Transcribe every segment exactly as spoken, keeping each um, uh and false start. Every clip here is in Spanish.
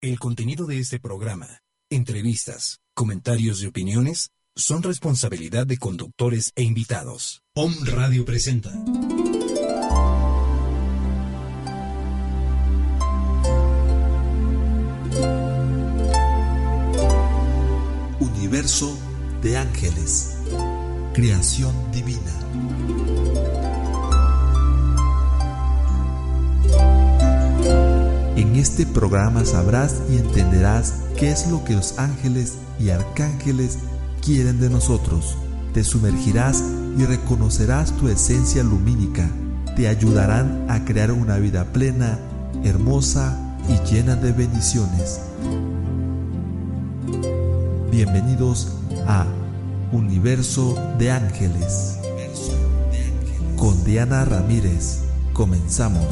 El contenido de este programa, entrevistas, comentarios y opiniones son responsabilidad de conductores e invitados. Hom Radio presenta Universo de Ángeles, creación divina. En este programa sabrás y entenderás qué es lo que los ángeles y arcángeles quieren de nosotros. Te sumergirás y reconocerás tu esencia lumínica. Te ayudarán a crear una vida plena, hermosa y llena de bendiciones. Bienvenidos a Universo de Ángeles. Con Diana Ramírez, comenzamos.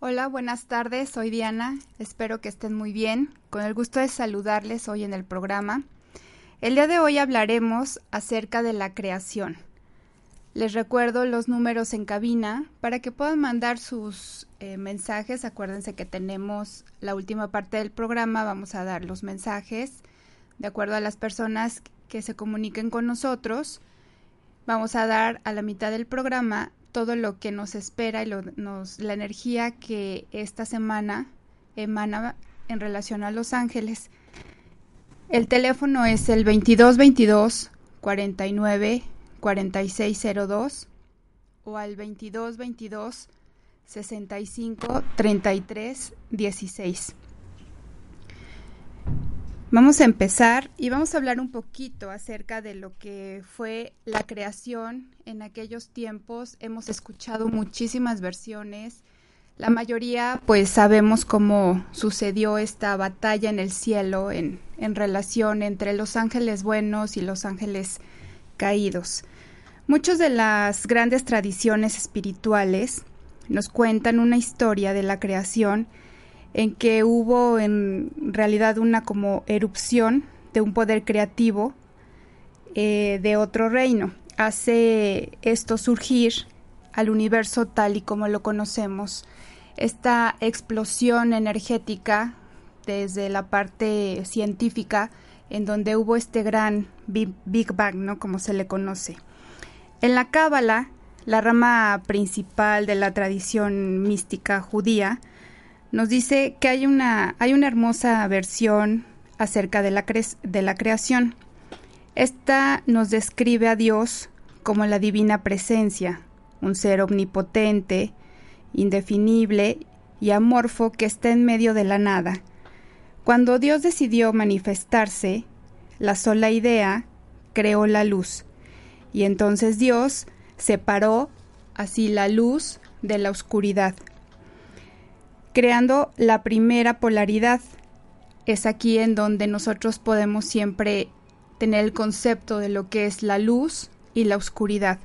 Hola, buenas tardes, soy Diana, espero que estén muy bien, con el gusto de saludarles hoy en el programa. El día de hoy hablaremos acerca de la creación. Les recuerdo los números en cabina para que puedan mandar sus eh, mensajes. Acuérdense que tenemos la última parte del programa, vamos a dar los mensajes de acuerdo a las personas que se comuniquen con nosotros. Vamos a dar a la mitad del programa todo lo que nos espera y lo, nos, la energía que esta semana emana en relación a los ángeles. El teléfono es el veintidós veintidós cuarenta y nueve cuarenta y seis cero dos o al veintidós veintidós sesenta y cinco treinta y tres dieciséis. Vamos a empezar y vamos a hablar un poquito acerca de lo que fue la creación en aquellos tiempos. Hemos escuchado muchísimas versiones. La mayoría, pues, sabemos cómo sucedió esta batalla en el cielo en, en relación entre los ángeles buenos y los ángeles caídos. Muchas de las grandes tradiciones espirituales nos cuentan una historia de la creación en que hubo en realidad una como erupción de un poder creativo eh, de otro reino. Hace esto surgir al universo tal y como lo conocemos. Esta explosión energética desde la parte científica en donde hubo este gran Big Bang, ¿no?, como se le conoce. En la Kábala, la rama principal de la tradición mística judía, nos dice que hay una, hay una hermosa versión acerca de la, cre- de la creación. Esta nos describe a Dios como la divina presencia, un ser omnipotente, indefinible y amorfo que está en medio de la nada. Cuando Dios decidió manifestarse, la sola idea creó la luz, y entonces Dios separó así la luz de la oscuridad, creando la primera polaridad. Es aquí en donde nosotros podemos siempre tener el concepto de lo que es la luz y la oscuridad.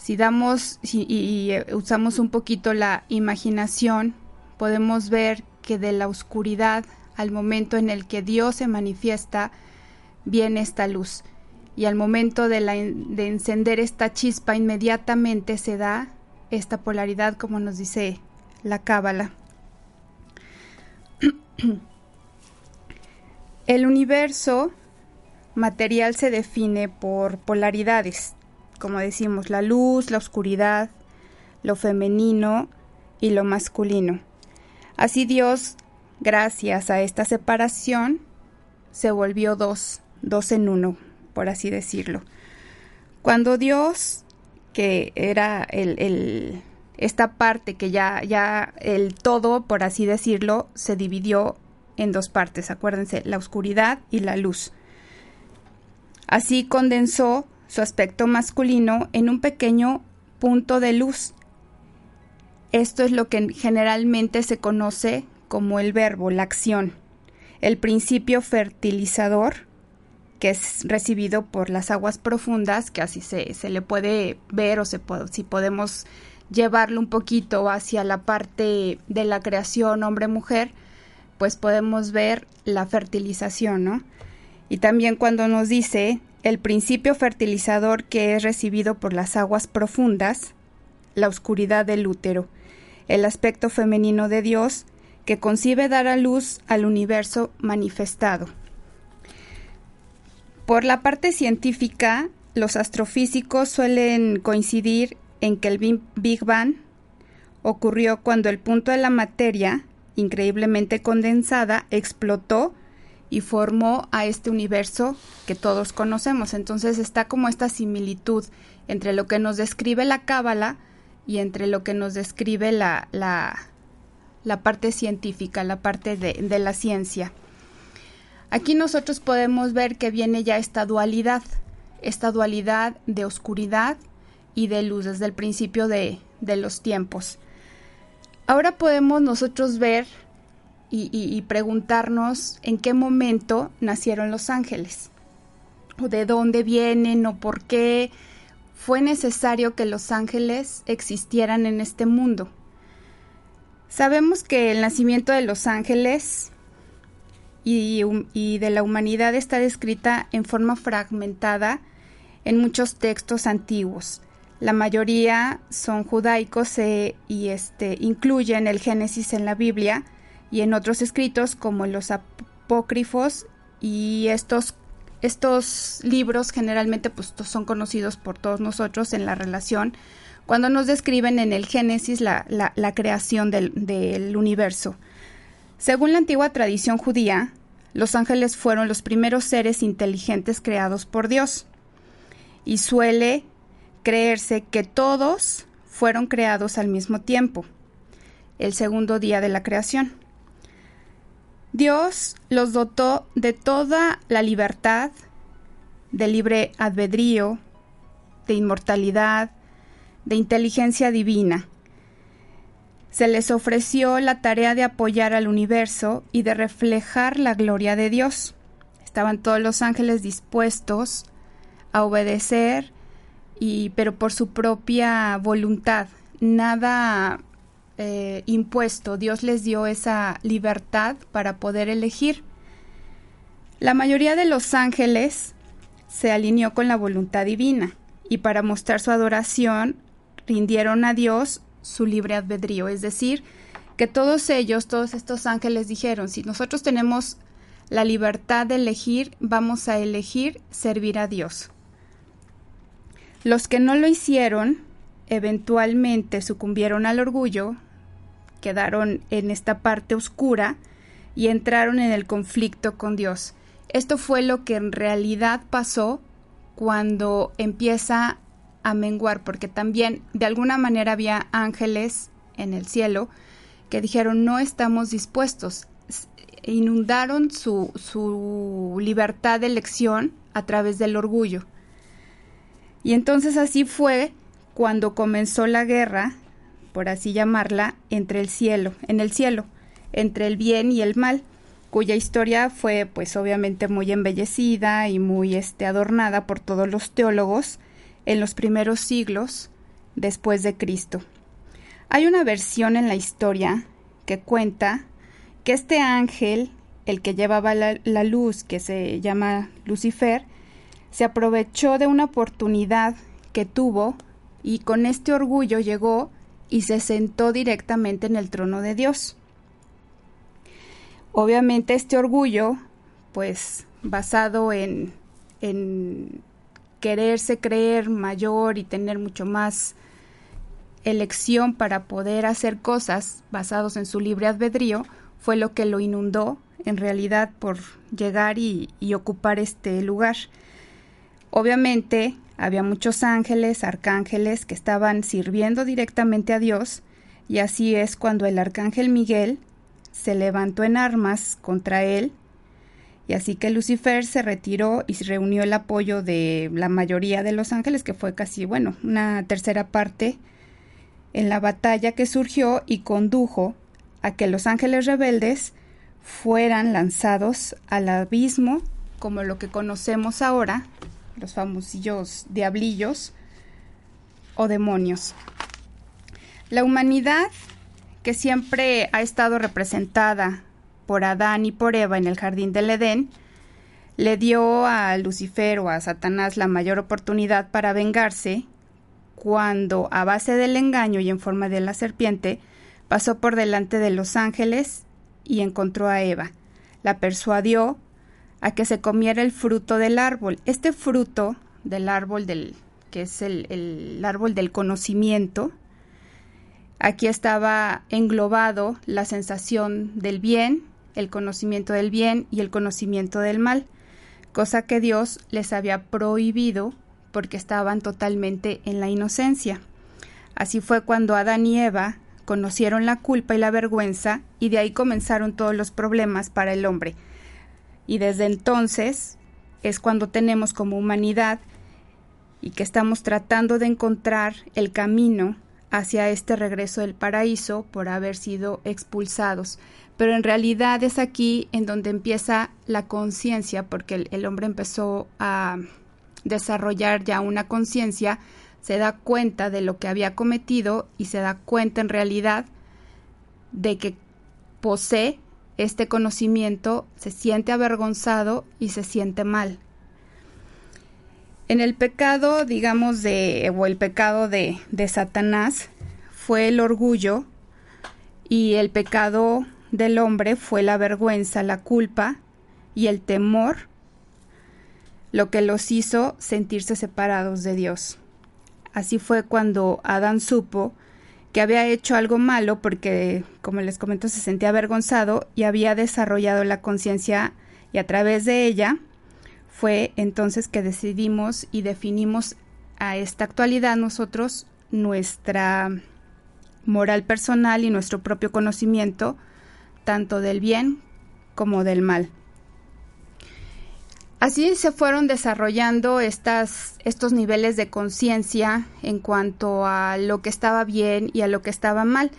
Si damos si, y, y usamos un poquito la imaginación, podemos ver que de la oscuridad, al momento en el que Dios se manifiesta, viene esta luz. Y al momento de, la, de encender esta chispa, inmediatamente se da esta polaridad, como nos dice la Kábala. El universo material se define por polaridades, como decimos, la luz, la oscuridad, lo femenino y lo masculino. Así Dios, gracias a esta separación, se volvió dos, dos en uno, por así decirlo. Cuando Dios, que era el, el esta parte que ya, ya el todo, por así decirlo, se dividió en dos partes, acuérdense, la oscuridad y la luz. Así condensó su aspecto masculino en un pequeño punto de luz. Esto es lo que generalmente se conoce como el verbo, la acción, el principio fertilizador que es recibido por las aguas profundas, que así se, se le puede ver o se puede, si podemos llevarlo un poquito hacia la parte de la creación hombre-mujer, pues podemos ver la fertilización, ¿no? Y también cuando nos dice el principio fertilizador que es recibido por las aguas profundas, la oscuridad del útero, el aspecto femenino de Dios que concibe dar a luz al universo manifestado. Por la parte científica, los astrofísicos suelen coincidir en que el Big Bang ocurrió cuando el punto de la materia, increíblemente condensada, explotó y formó a este universo que todos conocemos. Entonces está como esta similitud entre lo que nos describe la Kábala y entre lo que nos describe la, la, la parte científica, la parte de, de la ciencia. Aquí nosotros podemos ver que viene ya esta dualidad, esta dualidad de oscuridad y de luz desde el principio de, de los tiempos. Ahora podemos nosotros ver y, y, y preguntarnos en qué momento nacieron los ángeles, o de dónde vienen, o por qué fue necesario que los ángeles existieran en este mundo. Sabemos que el nacimiento de los ángeles y, y de la humanidad está descrita en forma fragmentada en muchos textos antiguos. La mayoría son judaicos eh, y este, incluyen el Génesis en la Biblia y en otros escritos como los apócrifos, y estos, estos libros generalmente pues, son conocidos por todos nosotros en la relación cuando nos describen en el Génesis la, la, la creación del, del universo. Según la antigua tradición judía, los ángeles fueron los primeros seres inteligentes creados por Dios, y suele creerse que todos fueron creados al mismo tiempo, el segundo día de la creación. Dios los dotó de toda la libertad, de libre albedrío, de inmortalidad, de inteligencia divina. Se les ofreció la tarea de apoyar al universo y de reflejar la gloria de Dios. Estaban todos los ángeles dispuestos a obedecer, y, pero por su propia voluntad, nada eh, impuesto. Dios les dio esa libertad para poder elegir. La mayoría de los ángeles se alineó con la voluntad divina y para mostrar su adoración rindieron a Dios su libre albedrío. Es decir, que todos ellos, todos estos ángeles dijeron, si nosotros tenemos la libertad de elegir, vamos a elegir servir a Dios. Los que no lo hicieron, eventualmente sucumbieron al orgullo, quedaron en esta parte oscura y entraron en el conflicto con Dios. Esto fue lo que en realidad pasó cuando empieza a menguar, porque también de alguna manera había ángeles en el cielo que dijeron no estamos dispuestos. Inundaron su, su libertad de elección a través del orgullo. Y entonces así fue cuando comenzó la guerra, por así llamarla, entre el cielo, en el cielo, entre el bien y el mal, cuya historia fue pues obviamente muy embellecida y muy este, adornada por todos los teólogos en los primeros siglos después de Cristo. Hay una versión en la historia que cuenta que este ángel, el que llevaba la, la luz, que se llama Lucifer, se aprovechó de una oportunidad que tuvo y con este orgullo llegó y se sentó directamente en el trono de Dios. Obviamente este orgullo, pues basado en, en quererse creer mayor y tener mucho más elección para poder hacer cosas basados en su libre albedrío, fue lo que lo inundó en realidad por llegar y, y ocupar este lugar. Obviamente había muchos ángeles, arcángeles que estaban sirviendo directamente a Dios, y así es cuando el arcángel Miguel se levantó en armas contra él, Y así que Lucifer se retiró y se reunió el apoyo de la mayoría de los ángeles, que fue casi, bueno, una tercera parte en la batalla que surgió y condujo a que los ángeles rebeldes fueran lanzados al abismo, como lo que conocemos ahora, los famosillos diablillos o demonios. La humanidad, que siempre ha estado representada por Adán y por Eva en el jardín del Edén, le dio a Lucifer o a Satanás la mayor oportunidad para vengarse cuando, a base del engaño y en forma de la serpiente, pasó por delante de los ángeles y encontró a Eva. La persuadió a que se comiera el fruto del árbol. Este fruto del árbol, del, que es el, el árbol del conocimiento, aquí estaba englobado la sensación del bien, el conocimiento del bien y el conocimiento del mal, cosa que Dios les había prohibido porque estaban totalmente en la inocencia. Así fue cuando Adán y Eva conocieron la culpa y la vergüenza, y de ahí comenzaron todos los problemas para el hombre. Y desde entonces es cuando tenemos como humanidad y que estamos tratando de encontrar el camino hacia este regreso del paraíso por haber sido expulsados. Pero en realidad es aquí en donde empieza la conciencia, porque el, el hombre empezó a desarrollar ya una conciencia, se da cuenta de lo que había cometido y se da cuenta en realidad de que posee este conocimiento, se siente avergonzado y se siente mal. En el pecado, digamos, de, o el pecado de, de Satanás fue el orgullo, y el pecado del hombre fue la vergüenza, la culpa y el temor, lo que los hizo sentirse separados de Dios. Así fue cuando Adán supo que había hecho algo malo porque, como les comento, se sentía avergonzado y había desarrollado la conciencia, y a través de ella fue entonces que decidimos y definimos a esta actualidad nosotros nuestra moral personal y nuestro propio conocimiento, tanto del bien como del mal. Así se fueron desarrollando estas, estos niveles de conciencia en cuanto a lo que estaba bien y a lo que estaba mal.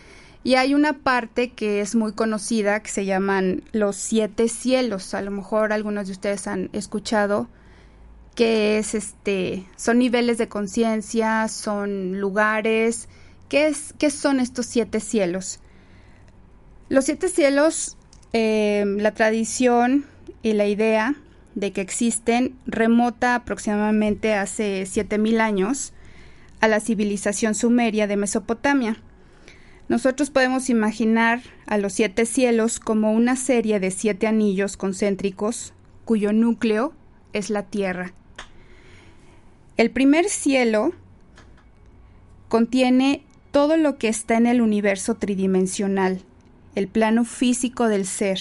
Y hay una parte que es muy conocida que se llaman los siete cielos. A lo mejor algunos de ustedes han escuchado que es este, son niveles de conciencia, son lugares. ¿Qué es, qué son estos siete cielos? Los siete cielos, eh, la tradición y la idea de que existen remota aproximadamente hace siete mil años a la civilización sumeria de Mesopotamia. Nosotros podemos imaginar a los siete cielos como una serie de siete anillos concéntricos cuyo núcleo es la tierra. El primer cielo contiene todo lo que está en el universo tridimensional, el plano físico del ser,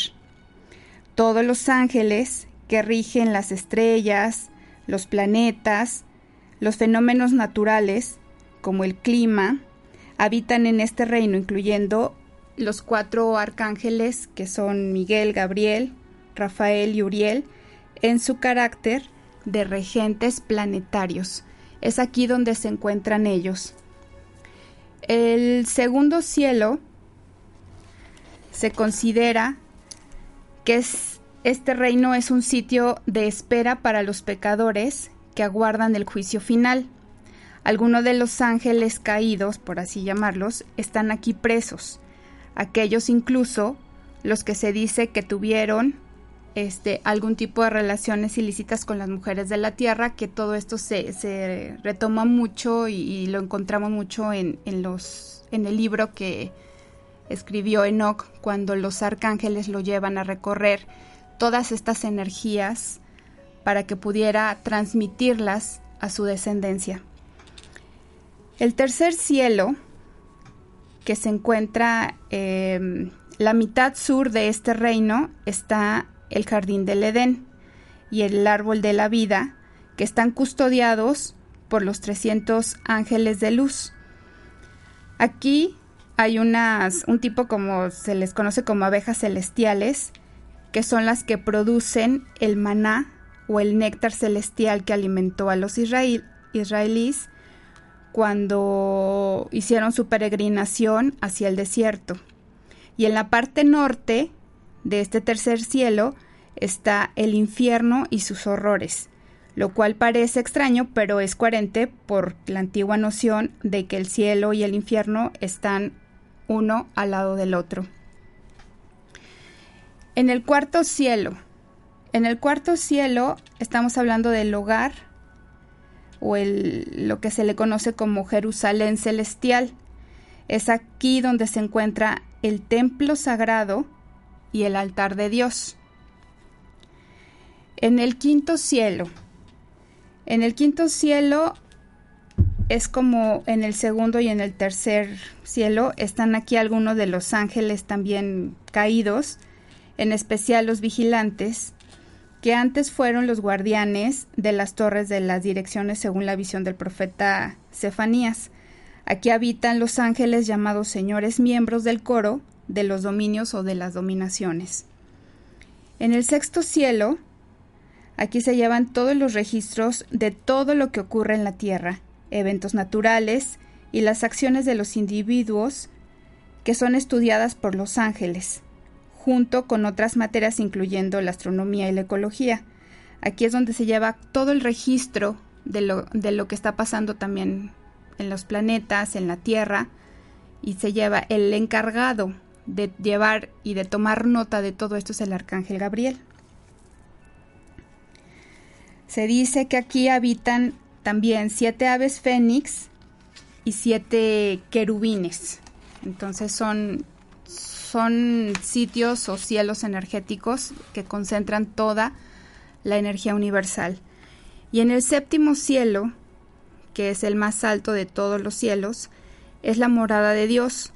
todos los ángeles que rigen las estrellas, los planetas, los fenómenos naturales como el clima, habitan en este reino, incluyendo los cuatro arcángeles que son Miguel, Gabriel, Rafael y Uriel, en su carácter de regentes planetarios. Es aquí donde se encuentran ellos. El segundo cielo se considera que es, este reino es un sitio de espera para los pecadores que aguardan el juicio final. Algunos de los ángeles caídos, por así llamarlos, están aquí presos. Aquellos incluso, los que se dice que tuvieron este, algún tipo de relaciones ilícitas con las mujeres de la tierra, que todo esto se, se retoma mucho y, y lo encontramos mucho en, en, los, en el libro que escribió Enoch, cuando los arcángeles lo llevan a recorrer todas estas energías para que pudiera transmitirlas a su descendencia. El tercer cielo, que se encuentra eh, la mitad sur de este reino, está el jardín del Edén y el árbol de la vida, que están custodiados por los trescientos ángeles de luz. Aquí hay unas, un tipo como se les conoce como abejas celestiales, que son las que producen el maná o el néctar celestial que alimentó a los israel, israelíes cuando hicieron su peregrinación hacia el desierto. Y en la parte norte de este tercer cielo está el infierno y sus horrores, lo cual parece extraño, pero es coherente por la antigua noción de que el cielo y el infierno están uno al lado del otro. En el cuarto cielo, en el cuarto cielo estamos hablando del hogar o el, lo que se le conoce como Jerusalén celestial. Es aquí donde se encuentra el templo sagrado y el altar de Dios. En el quinto cielo, en el quinto cielo es como en el segundo y en el tercer cielo, están aquí algunos de los ángeles también caídos, en especial los vigilantes, que antes fueron los guardianes de las torres de las direcciones según la visión del profeta Cefanías. Aquí habitan los ángeles llamados señores miembros del coro, de los dominios o de las dominaciones. En el sexto cielo, aquí se llevan todos los registros de todo lo que ocurre en la tierra, eventos naturales y las acciones de los individuos que son estudiadas por los ángeles, junto con otras materias incluyendo la astronomía y la ecología. Aquí es donde se lleva todo el registro de lo, de lo que está pasando también en los planetas, en la tierra, y se lleva el encargado de llevar y de tomar nota de todo esto es el Arcángel Gabriel. Se dice que aquí habitan también siete aves fénix y siete querubines. Entonces son, son sitios o cielos energéticos que concentran toda la energía universal. Y en el séptimo cielo, que es el más alto de todos los cielos, es la morada de Dios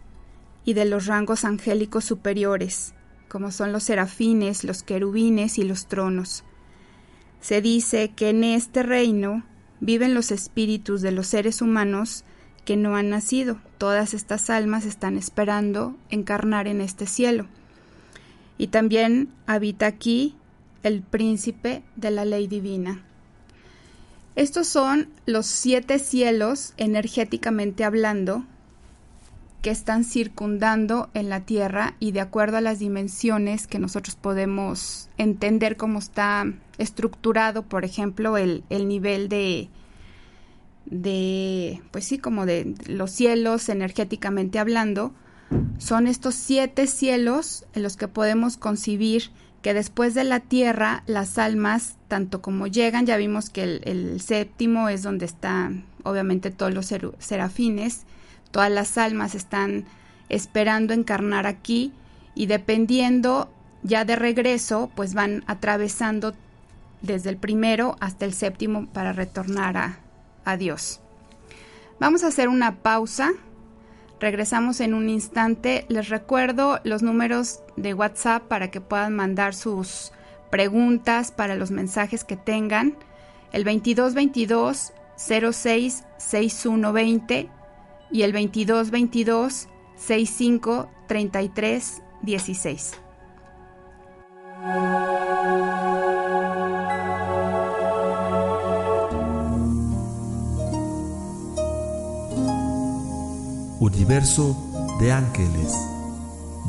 y de los rangos angélicos superiores, como son los serafines, los querubines y los tronos. Se dice que en este reino viven los espíritus de los seres humanos que no han nacido. Todas estas almas están esperando encarnar en este cielo. Y también habita aquí el príncipe de la ley divina. Estos son los siete cielos, energéticamente hablando, que están circundando en la tierra y de acuerdo a las dimensiones que nosotros podemos entender cómo está estructurado, por ejemplo, el, el nivel de, de, pues sí, como de los cielos energéticamente hablando, son estos siete cielos en los que podemos concebir que después de la tierra las almas, tanto como llegan, ya vimos que el, el séptimo es donde están obviamente todos los ser, serafines, todas las almas están esperando encarnar aquí y dependiendo ya de regreso, pues van atravesando desde el primero hasta el séptimo para retornar a, a Dios. Vamos a hacer una pausa, regresamos en un instante. Les recuerdo los números de WhatsApp para que puedan mandar sus preguntas para los mensajes que tengan. El veintidós veintidós cero seis sesenta y uno veinte y el veintidós veintidós sesenta y cinco treinta y tres dieciséis. Universo de Ángeles.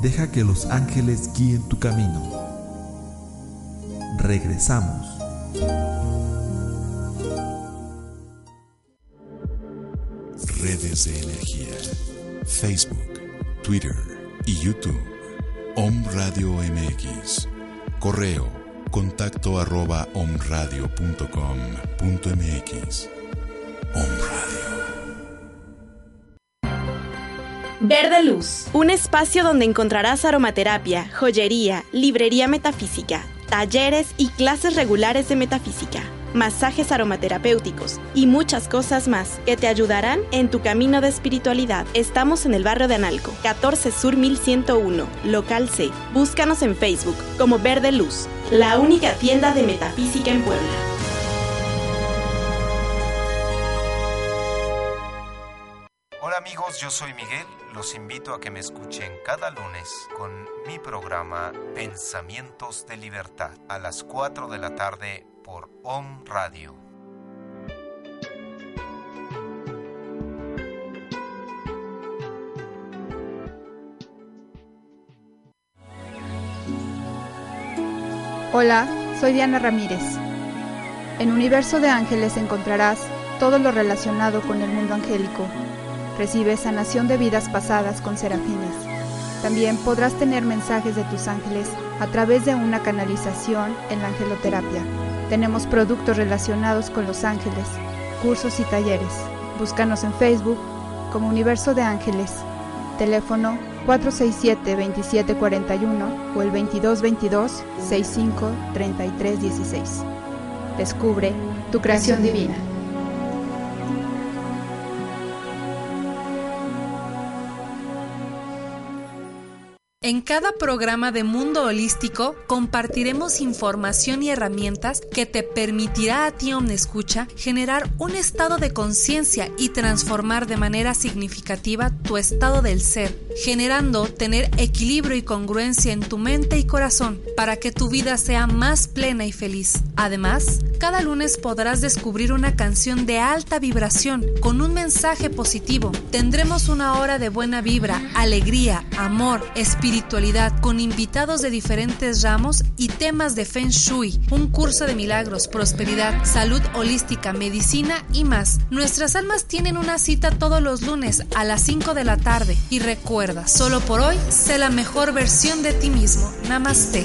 Deja que los ángeles guíen tu camino. Regresamos. Redes de energía, Facebook, Twitter y YouTube, Hom Radio M X, correo contacto arroba omradio punto com punto mx. Hom Radio. Verde Luz, un espacio donde encontrarás aromaterapia, joyería, librería metafísica, talleres y clases regulares de metafísica, masajes aromaterapéuticos y muchas cosas más que te ayudarán en tu camino de espiritualidad. Estamos en el barrio de Analco, catorce Sur mil ciento uno, local C. Búscanos en Facebook como Verde Luz, la única tienda de metafísica en Puebla. Hola amigos, yo soy Miguel. Los invito a que me escuchen cada lunes con mi programa Pensamientos de Libertad a las cuatro de la tarde por Hom Radio. Hola, soy Diana Ramírez. En Universo de Ángeles encontrarás todo lo relacionado con el mundo angélico. Recibe sanación de vidas pasadas con serafines. También podrás tener mensajes de tus ángeles a través de una canalización en la angeloterapia. Tenemos productos relacionados con los ángeles, cursos y talleres. Búscanos en Facebook como Universo de Ángeles. Teléfono cuatro seis siete, dos siete cuatro uno o el veintidós veintidós, sesenta y cinco, treinta y tres dieciséis. Descubre tu creación divina. En cada programa de Mundo Holístico compartiremos información y herramientas que te permitirá a ti, Omnescucha, generar un estado de conciencia y transformar de manera significativa tu estado del ser, generando tener equilibrio y congruencia en tu mente y corazón para que tu vida sea más plena y feliz. Además, cada lunes podrás descubrir una canción de alta vibración con un mensaje positivo. Tendremos una hora de buena vibra, alegría, amor, espiritualidad, Espiritualidad con invitados de diferentes ramos y temas de Feng Shui, un curso de milagros, prosperidad, salud holística, medicina y más. Nuestras almas tienen una cita todos los lunes a las cinco de la tarde. Y recuerda, solo por hoy, sé la mejor versión de ti mismo. Namaste.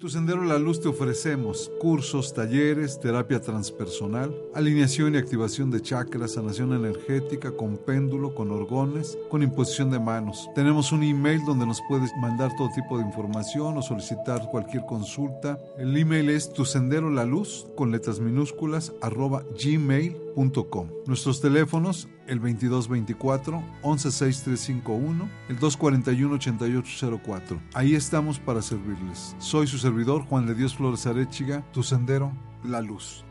Tu Sendero La Luz te ofrecemos cursos, talleres, terapia transpersonal, alineación y activación de chakras, sanación energética, con péndulo, con orgones, con imposición de manos. Tenemos un email donde nos puedes mandar todo tipo de información o solicitar cualquier consulta. El email es Tu Sendero La Luz con letras minúsculas arroba gmail punto com. Nuestros teléfonos el veintidós veinticuatro, once sesenta y tres cincuenta y uno, el doscientos cuarenta y uno, ochenta y ocho cero cuatro. Ahí estamos para servirles. Soy su servidor Juan de Dios Flores Aréchiga, Tu Sendero, La Luz.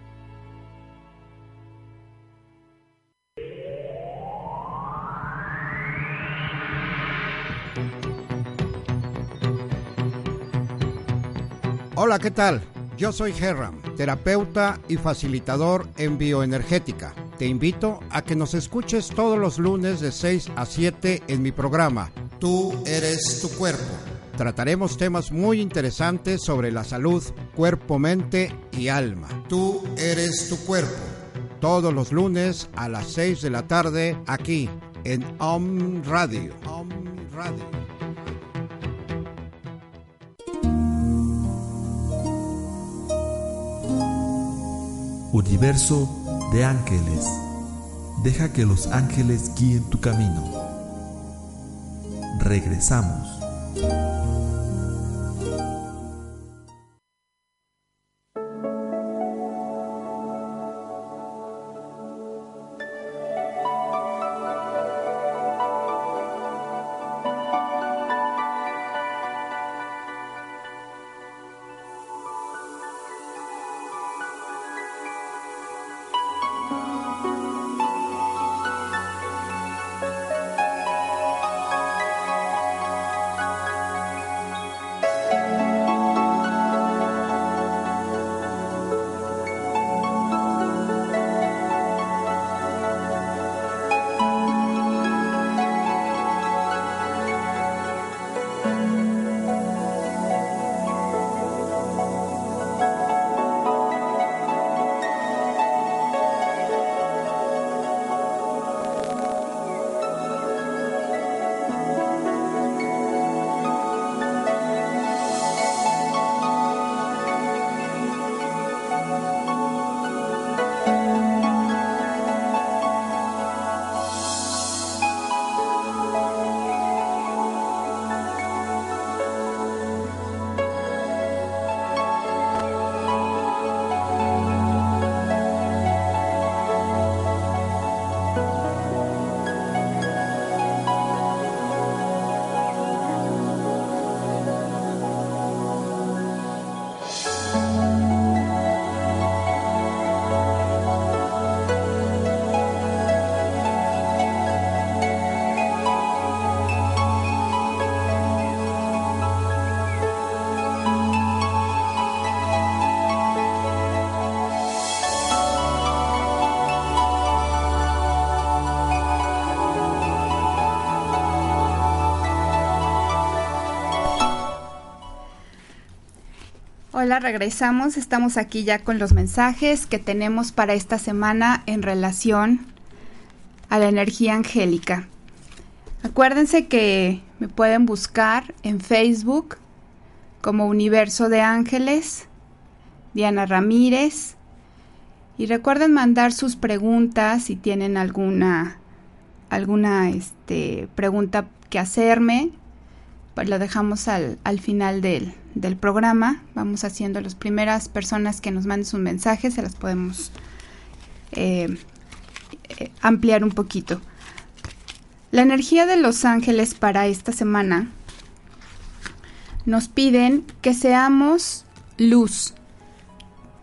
Hola, ¿qué tal? Yo soy Hiram, terapeuta y facilitador en bioenergética. Te invito a que nos escuches todos los lunes de seis a siete en mi programa Tú Eres Tu Cuerpo. Trataremos temas muy interesantes sobre la salud, cuerpo, mente y alma. Tú Eres Tu Cuerpo. Todos los lunes a las seis de la tarde aquí en Hom Radio. Hom Radio. Universo de Ángeles. Deja que los ángeles guíen tu camino. Regresamos. Hola, regresamos. Estamos aquí ya con los mensajes que tenemos para esta semana en relación a la energía angélica. Acuérdense que me pueden buscar en Facebook como Universo de Ángeles, Diana Ramírez. Y recuerden mandar sus preguntas si tienen alguna, alguna este, pregunta que hacerme. Pues lo dejamos al, al final del, del programa. Vamos haciendo las primeras personas que nos manden sus mensajes, se las podemos eh, eh, ampliar un poquito. La energía de los ángeles para esta semana nos piden que seamos luz,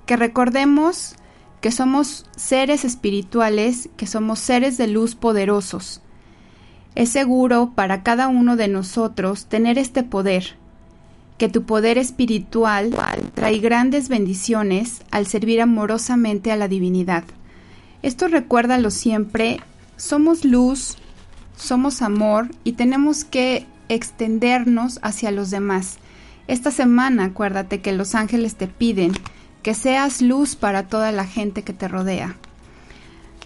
que recordemos que somos seres espirituales, que somos seres de luz poderosos. Es seguro para cada uno de nosotros tener este poder, que tu poder espiritual trae grandes bendiciones al servir amorosamente a la divinidad. Esto recuérdalo siempre, somos luz, somos amor y tenemos que extendernos hacia los demás. Esta semana acuérdate que los ángeles te piden que seas luz para toda la gente que te rodea.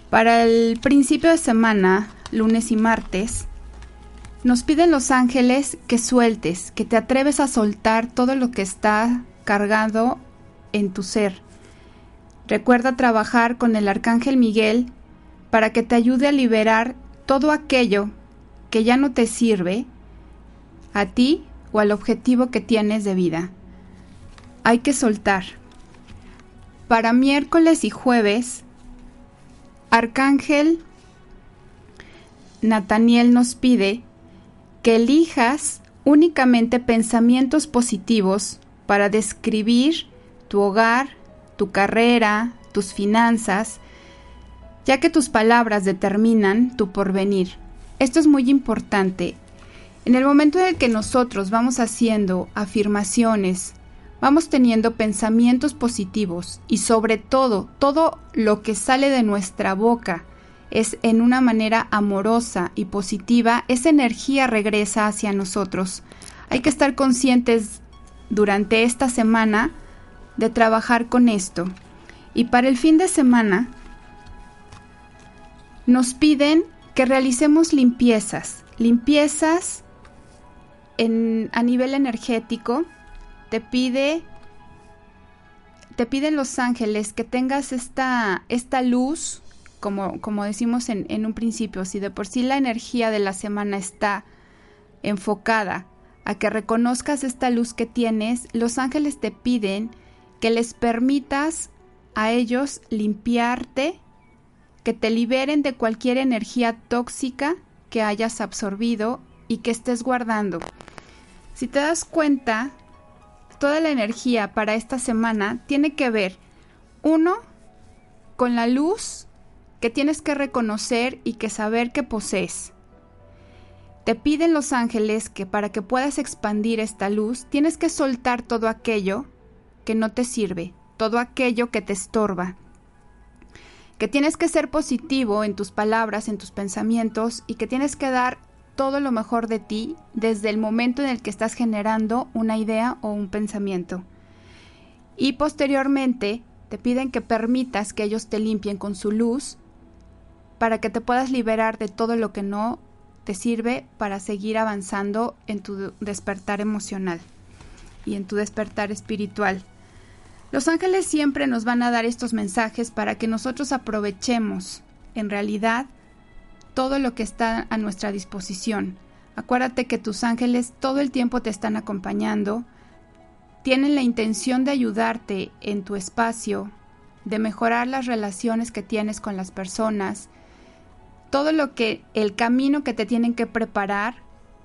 Para el principio de semana, lunes y martes, nos piden los ángeles que sueltes, que te atreves a soltar todo lo que está cargado en tu ser. Recuerda trabajar con el Arcángel Miguel para que te ayude a liberar todo aquello que ya no te sirve a ti o al objetivo que tienes de vida. Hay que soltar. Para miércoles y jueves, Arcángel Nathaniel nos pide que elijas únicamente pensamientos positivos para describir tu hogar, tu carrera, tus finanzas, ya que tus palabras determinan tu porvenir. Esto es muy importante. En el momento en el que nosotros vamos haciendo afirmaciones, vamos teniendo pensamientos positivos y sobre todo, todo lo que sale de nuestra boca es en una manera amorosa y positiva, esa energía regresa hacia nosotros. Hay que estar conscientes durante esta semana de trabajar con esto. Y para el fin de semana nos piden que realicemos limpiezas, limpiezas en, a nivel energético. Te pide, te piden los ángeles que tengas esta, esta luz, como, como decimos en, en un principio, si de por sí la energía de la semana está enfocada a que reconozcas esta luz que tienes, los ángeles te piden que les permitas a ellos limpiarte, que te liberen de cualquier energía tóxica que hayas absorbido y que estés guardando. Si te das cuenta, toda la energía para esta semana tiene que ver, uno, con la luz que tienes que reconocer y que saber que posees. Te piden los ángeles que para que puedas expandir esta luz, tienes que soltar todo aquello que no te sirve, todo aquello que te estorba. Que tienes que ser positivo en tus palabras, en tus pensamientos y que tienes que dar todo lo mejor de ti desde el momento en el que estás generando una idea o un pensamiento. Y posteriormente te piden que permitas que ellos te limpien con su luz para que te puedas liberar de todo lo que no te sirve para seguir avanzando en tu despertar emocional y en tu despertar espiritual. Los ángeles siempre nos van a dar estos mensajes para que nosotros aprovechemos en realidad todo lo que está a nuestra disposición. Acuérdate que tus ángeles todo el tiempo te están acompañando, tienen la intención de ayudarte en tu espacio, de mejorar las relaciones que tienes con las personas, todo lo que, el camino que te tienen que preparar,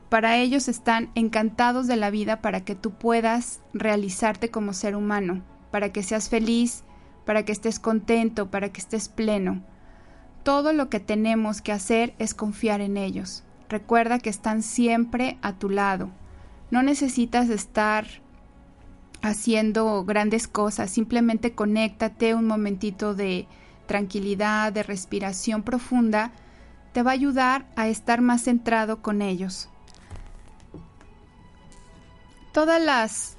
para ellos están encantados de la vida para que tú puedas realizarte como ser humano, para que seas feliz, para que estés contento, para que estés pleno. Todo lo que tenemos que hacer es confiar en ellos. Recuerda que están siempre a tu lado. No necesitas estar haciendo grandes cosas. Simplemente conéctate un momentito de tranquilidad, de respiración profunda. Te va a ayudar a estar más centrado con ellos. Todas las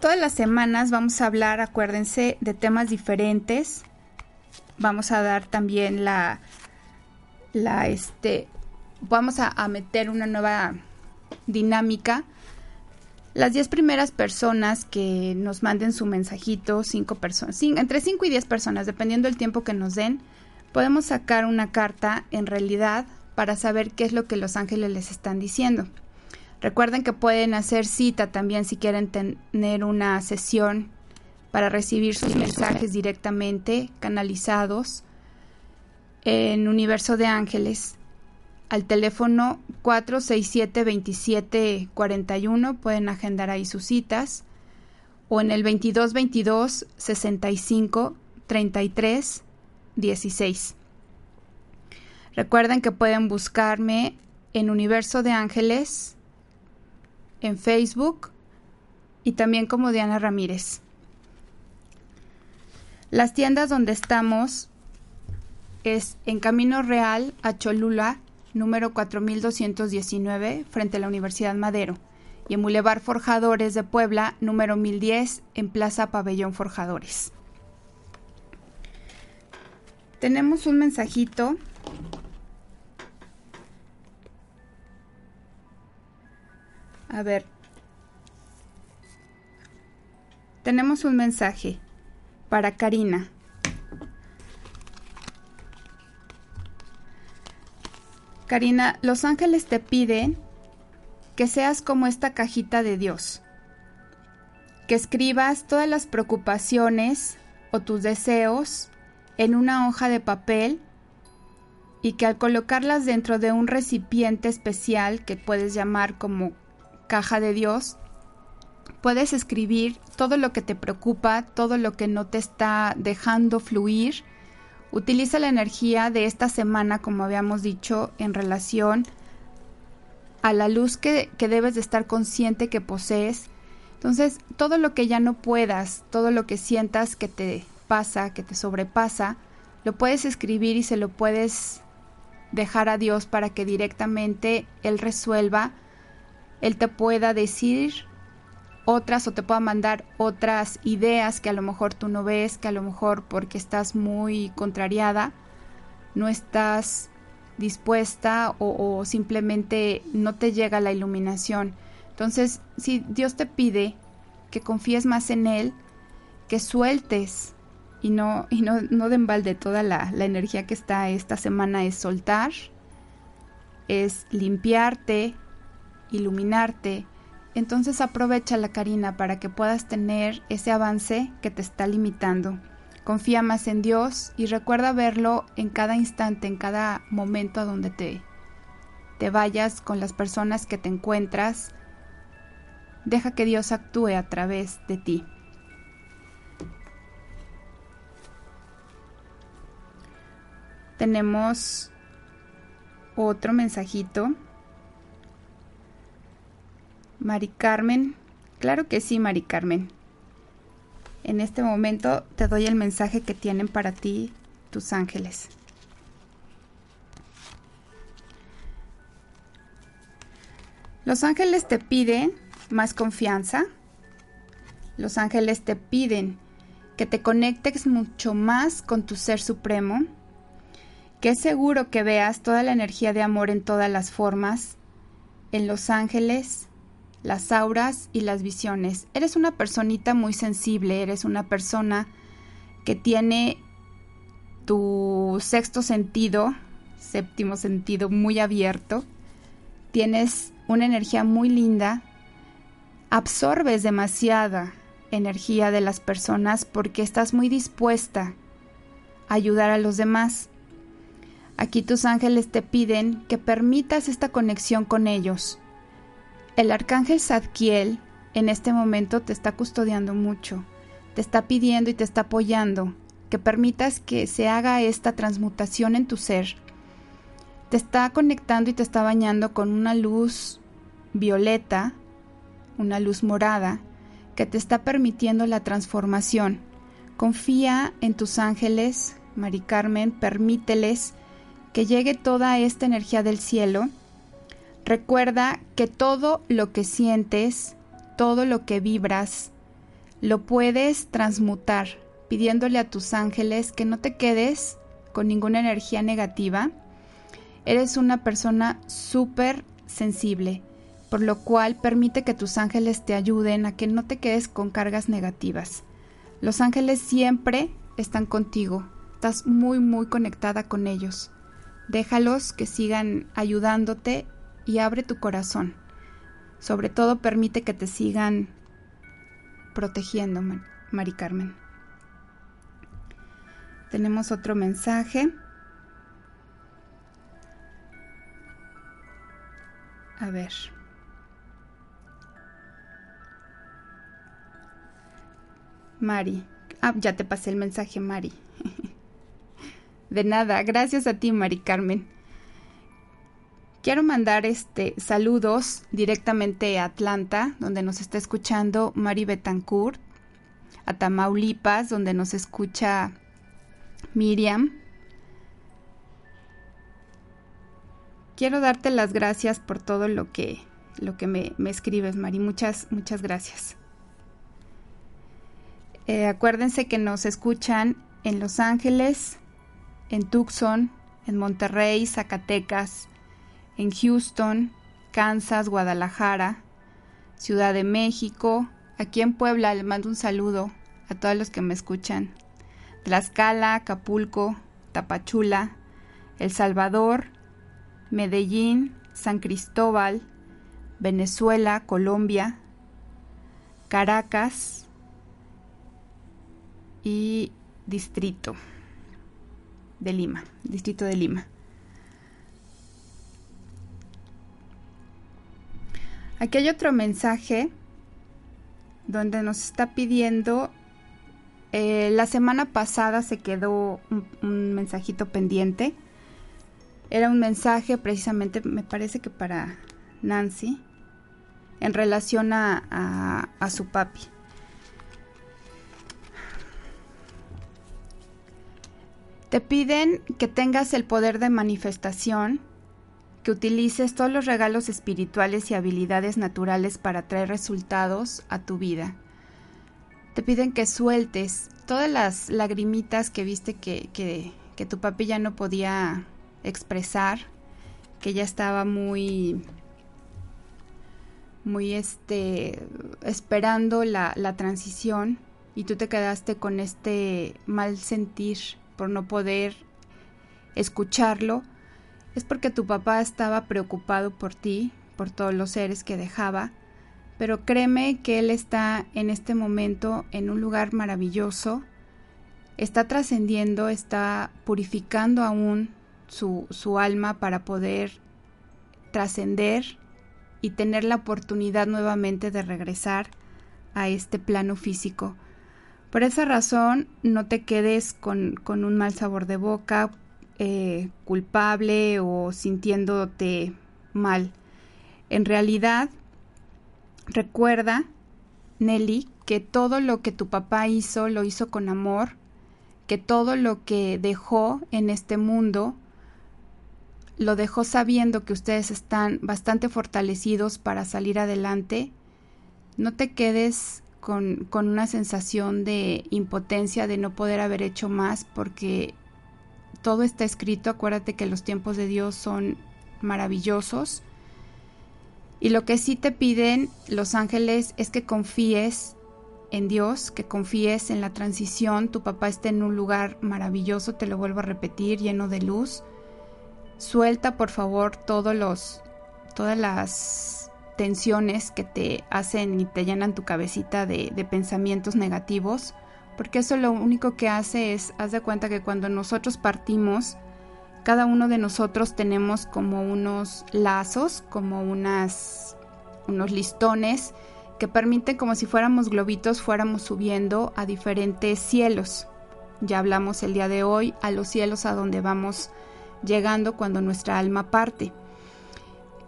Todas las semanas vamos a hablar, acuérdense, de temas diferentes. Vamos a dar también la, la este, vamos a, a meter una nueva dinámica. Las diez primeras personas que nos manden su mensajito, cinco personas, entre cinco y diez personas, dependiendo del tiempo que nos den, podemos sacar una carta en realidad para saber qué es lo que los ángeles les están diciendo. Recuerden que pueden hacer cita también si quieren tener una sesión para recibir sus mensajes directamente, canalizados, en Universo de Ángeles. Al teléfono cuatro seis siete, veintisiete cuarenta y uno pueden agendar ahí sus citas, o en el veintidós veintidós, sesenta y cinco, treinta y tres, dieciséis. Recuerden que pueden buscarme en Universo de Ángeles, en Facebook, y también como Diana Ramírez. Las tiendas donde estamos es en Camino Real a Cholula, número cuatro mil doscientos diecinueve, frente a la Universidad Madero, y en Boulevard Forjadores de Puebla, número mil diez, en Plaza Pabellón Forjadores. Tenemos un mensajito a ver tenemos un mensaje para Karina. Karina, los ángeles te piden que seas como esta cajita de Dios, que escribas todas las preocupaciones o tus deseos en una hoja de papel y que al colocarlas dentro de un recipiente especial que puedes llamar como caja de Dios, puedes escribir todo lo que te preocupa, todo lo que no te está dejando fluir. Utiliza la energía de esta semana, como habíamos dicho, en relación a la luz que, que debes de estar consciente que posees. Entonces, todo lo que ya no puedas, todo lo que sientas que te pasa, que te sobrepasa, lo puedes escribir y se lo puedes dejar a Dios para que directamente Él resuelva, Él te pueda decir otras o te pueda mandar otras ideas que a lo mejor tú no ves, que a lo mejor porque estás muy contrariada, no estás dispuesta o, o simplemente no te llega la iluminación. Entonces, si Dios te pide que confíes más en Él, que sueltes y no, y no, no de embalde. Toda la, la energía que está esta semana es soltar, es limpiarte, iluminarte. Entonces aprovechala, Karina, para que puedas tener ese avance que te está limitando. Confía más en Dios y recuerda verlo en cada instante, en cada momento a donde te, te vayas, con las personas que te encuentras. Deja que Dios actúe a través de ti. Tenemos otro mensajito. Mari Carmen, claro que sí, Mari Carmen. En este momento te doy el mensaje que tienen para ti tus ángeles. Los ángeles te piden más confianza. Los ángeles te piden que te conectes mucho más con tu ser supremo, que es seguro que veas toda la energía de amor en todas las formas, en los ángeles, las auras y las visiones. Eres una personita muy sensible, eres una persona que tiene tu sexto sentido, séptimo sentido muy abierto. Tienes una energía muy linda, absorbes demasiada energía de las personas porque estás muy dispuesta a ayudar a los demás. Aquí tus ángeles te piden que permitas esta conexión con ellos. El arcángel Zadkiel en este momento te está custodiando mucho, te está pidiendo y te está apoyando, que permitas que se haga esta transmutación en tu ser. Te está conectando y te está bañando con una luz violeta, una luz morada, que te está permitiendo la transformación. Confía en tus ángeles, Mari Carmen, permíteles que llegue toda esta energía del cielo. Recuerda que todo lo que sientes, todo lo que vibras, lo puedes transmutar pidiéndole a tus ángeles que no te quedes con ninguna energía negativa. Eres una persona súper sensible, por lo cual permite que tus ángeles te ayuden a que no te quedes con cargas negativas. Los ángeles siempre están contigo, estás muy muy conectada con ellos. Déjalos que sigan ayudándote y abre tu corazón. Sobre todo permite que te sigan protegiendo, Mari Carmen. Tenemos otro mensaje. A ver. Mari. Ah, ya te pasé el mensaje, Mari. De nada, gracias a ti, Mari Carmen. Quiero mandar este saludos directamente a Atlanta, donde nos está escuchando Mari Betancourt, a Tamaulipas, donde nos escucha Miriam. Quiero darte las gracias por todo lo que, lo que me, me escribes, Mari. Muchas, muchas gracias. Eh, acuérdense que nos escuchan en Los Ángeles, en Tucson, en Monterrey, Zacatecas, en Houston, Kansas, Guadalajara, Ciudad de México, aquí en Puebla. Les mando un saludo a todos los que me escuchan. Tlaxcala, Acapulco, Tapachula, El Salvador, Medellín, San Cristóbal, Venezuela, Colombia, Caracas y Distrito de Lima, Distrito de Lima. Aquí hay otro mensaje donde nos está pidiendo, eh, la semana pasada se quedó un, un mensajito pendiente. Era un mensaje precisamente, me parece que para Nancy, en relación a, a, a su papi. Te piden que tengas el poder de manifestación, que utilices todos los regalos espirituales y habilidades naturales para traer resultados a tu vida. Te piden que sueltes todas las lagrimitas que viste que, que, que tu papi ya no podía expresar, que ya estaba muy, muy este, esperando la, la transición, y tú te quedaste con este mal sentir por no poder escucharlo. Es porque tu papá estaba preocupado por ti, por todos los seres que dejaba, pero créeme que él está en este momento en un lugar maravilloso, está trascendiendo, está purificando aún su, su alma para poder trascender y tener la oportunidad nuevamente de regresar a este plano físico. Por esa razón, no te quedes con, con un mal sabor de boca, Eh, culpable o sintiéndote mal. En realidad, recuerda, Nelly, que todo lo que tu papá hizo, lo hizo con amor, que todo lo que dejó en este mundo, lo dejó sabiendo que ustedes están bastante fortalecidos para salir adelante. No te quedes con, con una sensación de impotencia, de no poder haber hecho más, porque todo está escrito. Acuérdate que los tiempos de Dios son maravillosos. Y lo que sí te piden los ángeles es que confíes en Dios, que confíes en la transición. Tu papá está en un lugar maravilloso, te lo vuelvo a repetir, lleno de luz. Suelta, por favor, todos los, todas las tensiones que te hacen y te llenan tu cabecita de, de pensamientos negativos. Porque eso lo único que hace es, haz de cuenta que cuando nosotros partimos, cada uno de nosotros tenemos como unos lazos, como unas, unos listones que permiten, como si fuéramos globitos, fuéramos subiendo a diferentes cielos. Ya hablamos el día de hoy a los cielos a donde vamos llegando cuando nuestra alma parte.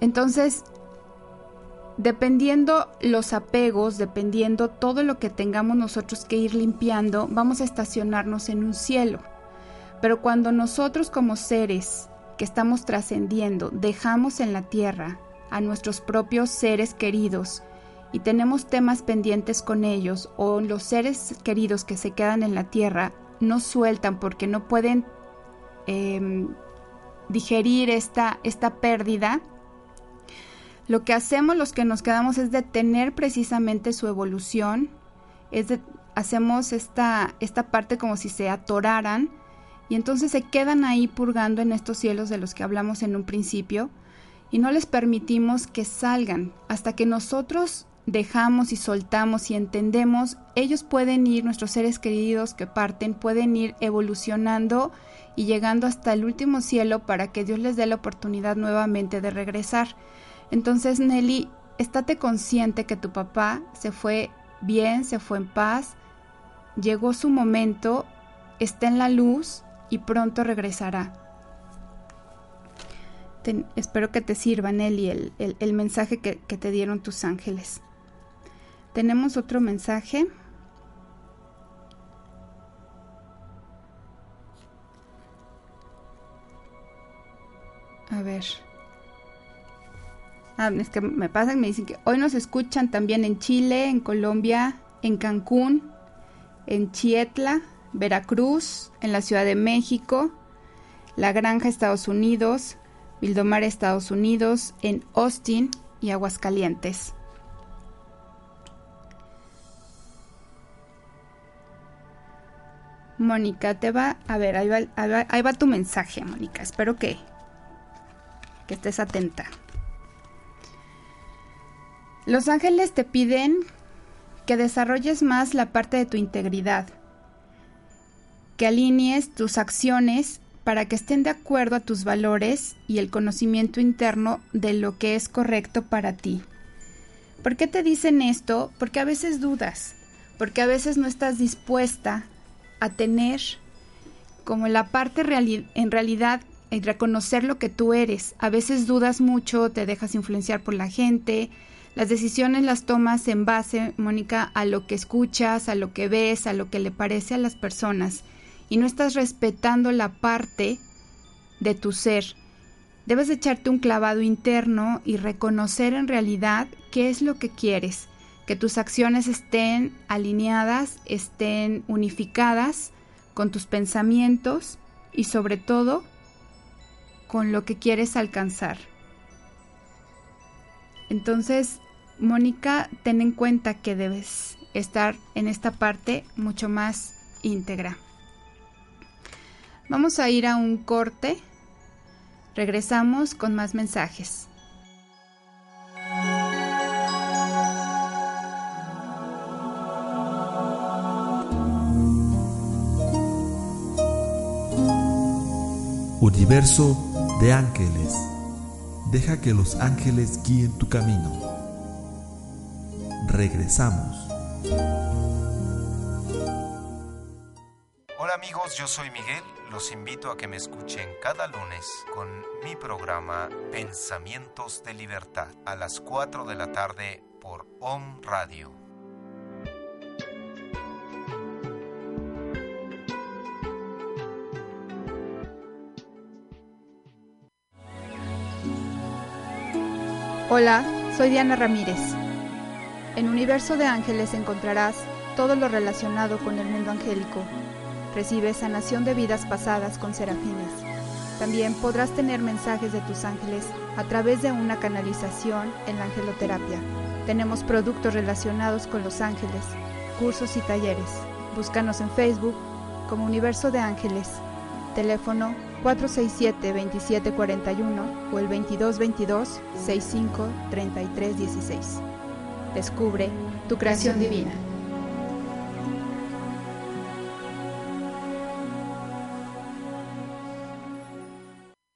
Entonces, dependiendo los apegos, dependiendo todo lo que tengamos nosotros que ir limpiando, vamos a estacionarnos en un cielo. Pero cuando nosotros como seres que estamos trascendiendo, dejamos en la tierra a nuestros propios seres queridos y tenemos temas pendientes con ellos, o los seres queridos que se quedan en la tierra no sueltan porque no pueden eh, digerir esta, esta pérdida, lo que hacemos los que nos quedamos es detener precisamente su evolución, es de, hacemos esta, esta parte como si se atoraran, y entonces se quedan ahí purgando en estos cielos de los que hablamos en un principio, y no les permitimos que salgan. Hasta que nosotros dejamos y soltamos y entendemos, ellos pueden ir, nuestros seres queridos que parten, pueden ir evolucionando y llegando hasta el último cielo para que Dios les dé la oportunidad nuevamente de regresar. Entonces, Nelly, estate consciente que tu papá se fue bien, se fue en paz, llegó su momento, está en la luz y pronto regresará. Te, espero que te sirva, Nelly, el, el, el mensaje que, que te dieron tus ángeles. Tenemos otro mensaje. A ver. Ah, es que me pasan, me dicen que hoy nos escuchan también en Chile, en Colombia, en Cancún, en Chietla, Veracruz, en la Ciudad de México, La Granja, Estados Unidos, Vildomar, Estados Unidos, en Austin y Aguascalientes. Mónica, te va... A ver, ahí va, ahí va, ahí va tu mensaje, Mónica. Espero que, que estés atenta. Los ángeles te piden que desarrolles más la parte de tu integridad, que alinees tus acciones para que estén de acuerdo a tus valores y el conocimiento interno de lo que es correcto para ti. ¿Por qué te dicen esto? Porque a veces dudas, porque a veces no estás dispuesta a tener como la parte reali- en realidad y reconocer lo que tú eres. A veces dudas mucho, te dejas influenciar por la gente, las decisiones las tomas en base, Mónica, a lo que escuchas, a lo que ves, a lo que le parece a las personas. Y no estás respetando la parte de tu ser. Debes echarte un clavado interno y reconocer en realidad qué es lo que quieres. Que tus acciones estén alineadas, estén unificadas con tus pensamientos y sobre todo con lo que quieres alcanzar. Entonces, Mónica, ten en cuenta que debes estar en esta parte mucho más íntegra. Vamos a ir a un corte. Regresamos con más mensajes. Universo de Ángeles. Deja que los ángeles guíen tu camino. Regresamos. Hola amigos, yo soy Miguel. Los invito a que me escuchen cada lunes con mi programa Pensamientos de Libertad a las cuatro de la tarde por Hom Radio. Hola, soy Diana Ramírez. En Universo de Ángeles encontrarás todo lo relacionado con el mundo angélico. Recibe sanación de vidas pasadas con serafines. También podrás tener mensajes de tus ángeles a través de una canalización en la angeloterapia. Tenemos productos relacionados con los ángeles, cursos y talleres. Búscanos en Facebook como Universo de Ángeles. Teléfono cuatro seis siete, dos siete cuatro uno o el veintidós veintidós, sesenta y cinco, treinta y tres dieciséis. Descubre tu creación divina.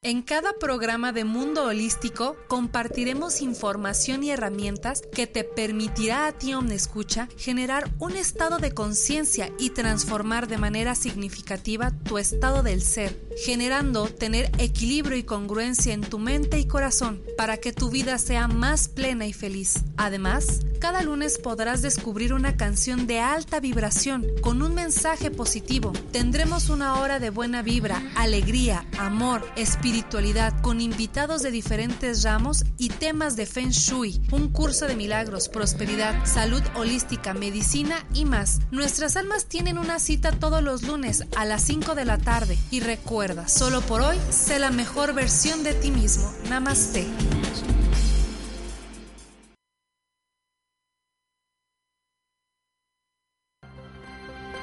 En cada programa de Mundo Holístico compartiremos información y herramientas que te permitirá a ti, Omnescucha, generar un estado de conciencia y transformar de manera significativa tu estado del ser, generando tener equilibrio y congruencia en tu mente y corazón para que tu vida sea más plena y feliz. Además, Cada lunes podrás descubrir una canción de alta vibración con un mensaje positivo. Tendremos una hora de buena vibra, alegría, amor, espiritualidad, con invitados de diferentes ramos y temas de Feng Shui, un curso de milagros, prosperidad, salud holística, medicina y más. Nuestras almas tienen una cita todos los lunes a las cinco de la tarde. Y recuerda, solo por hoy, sé la mejor versión de ti mismo. Namaste.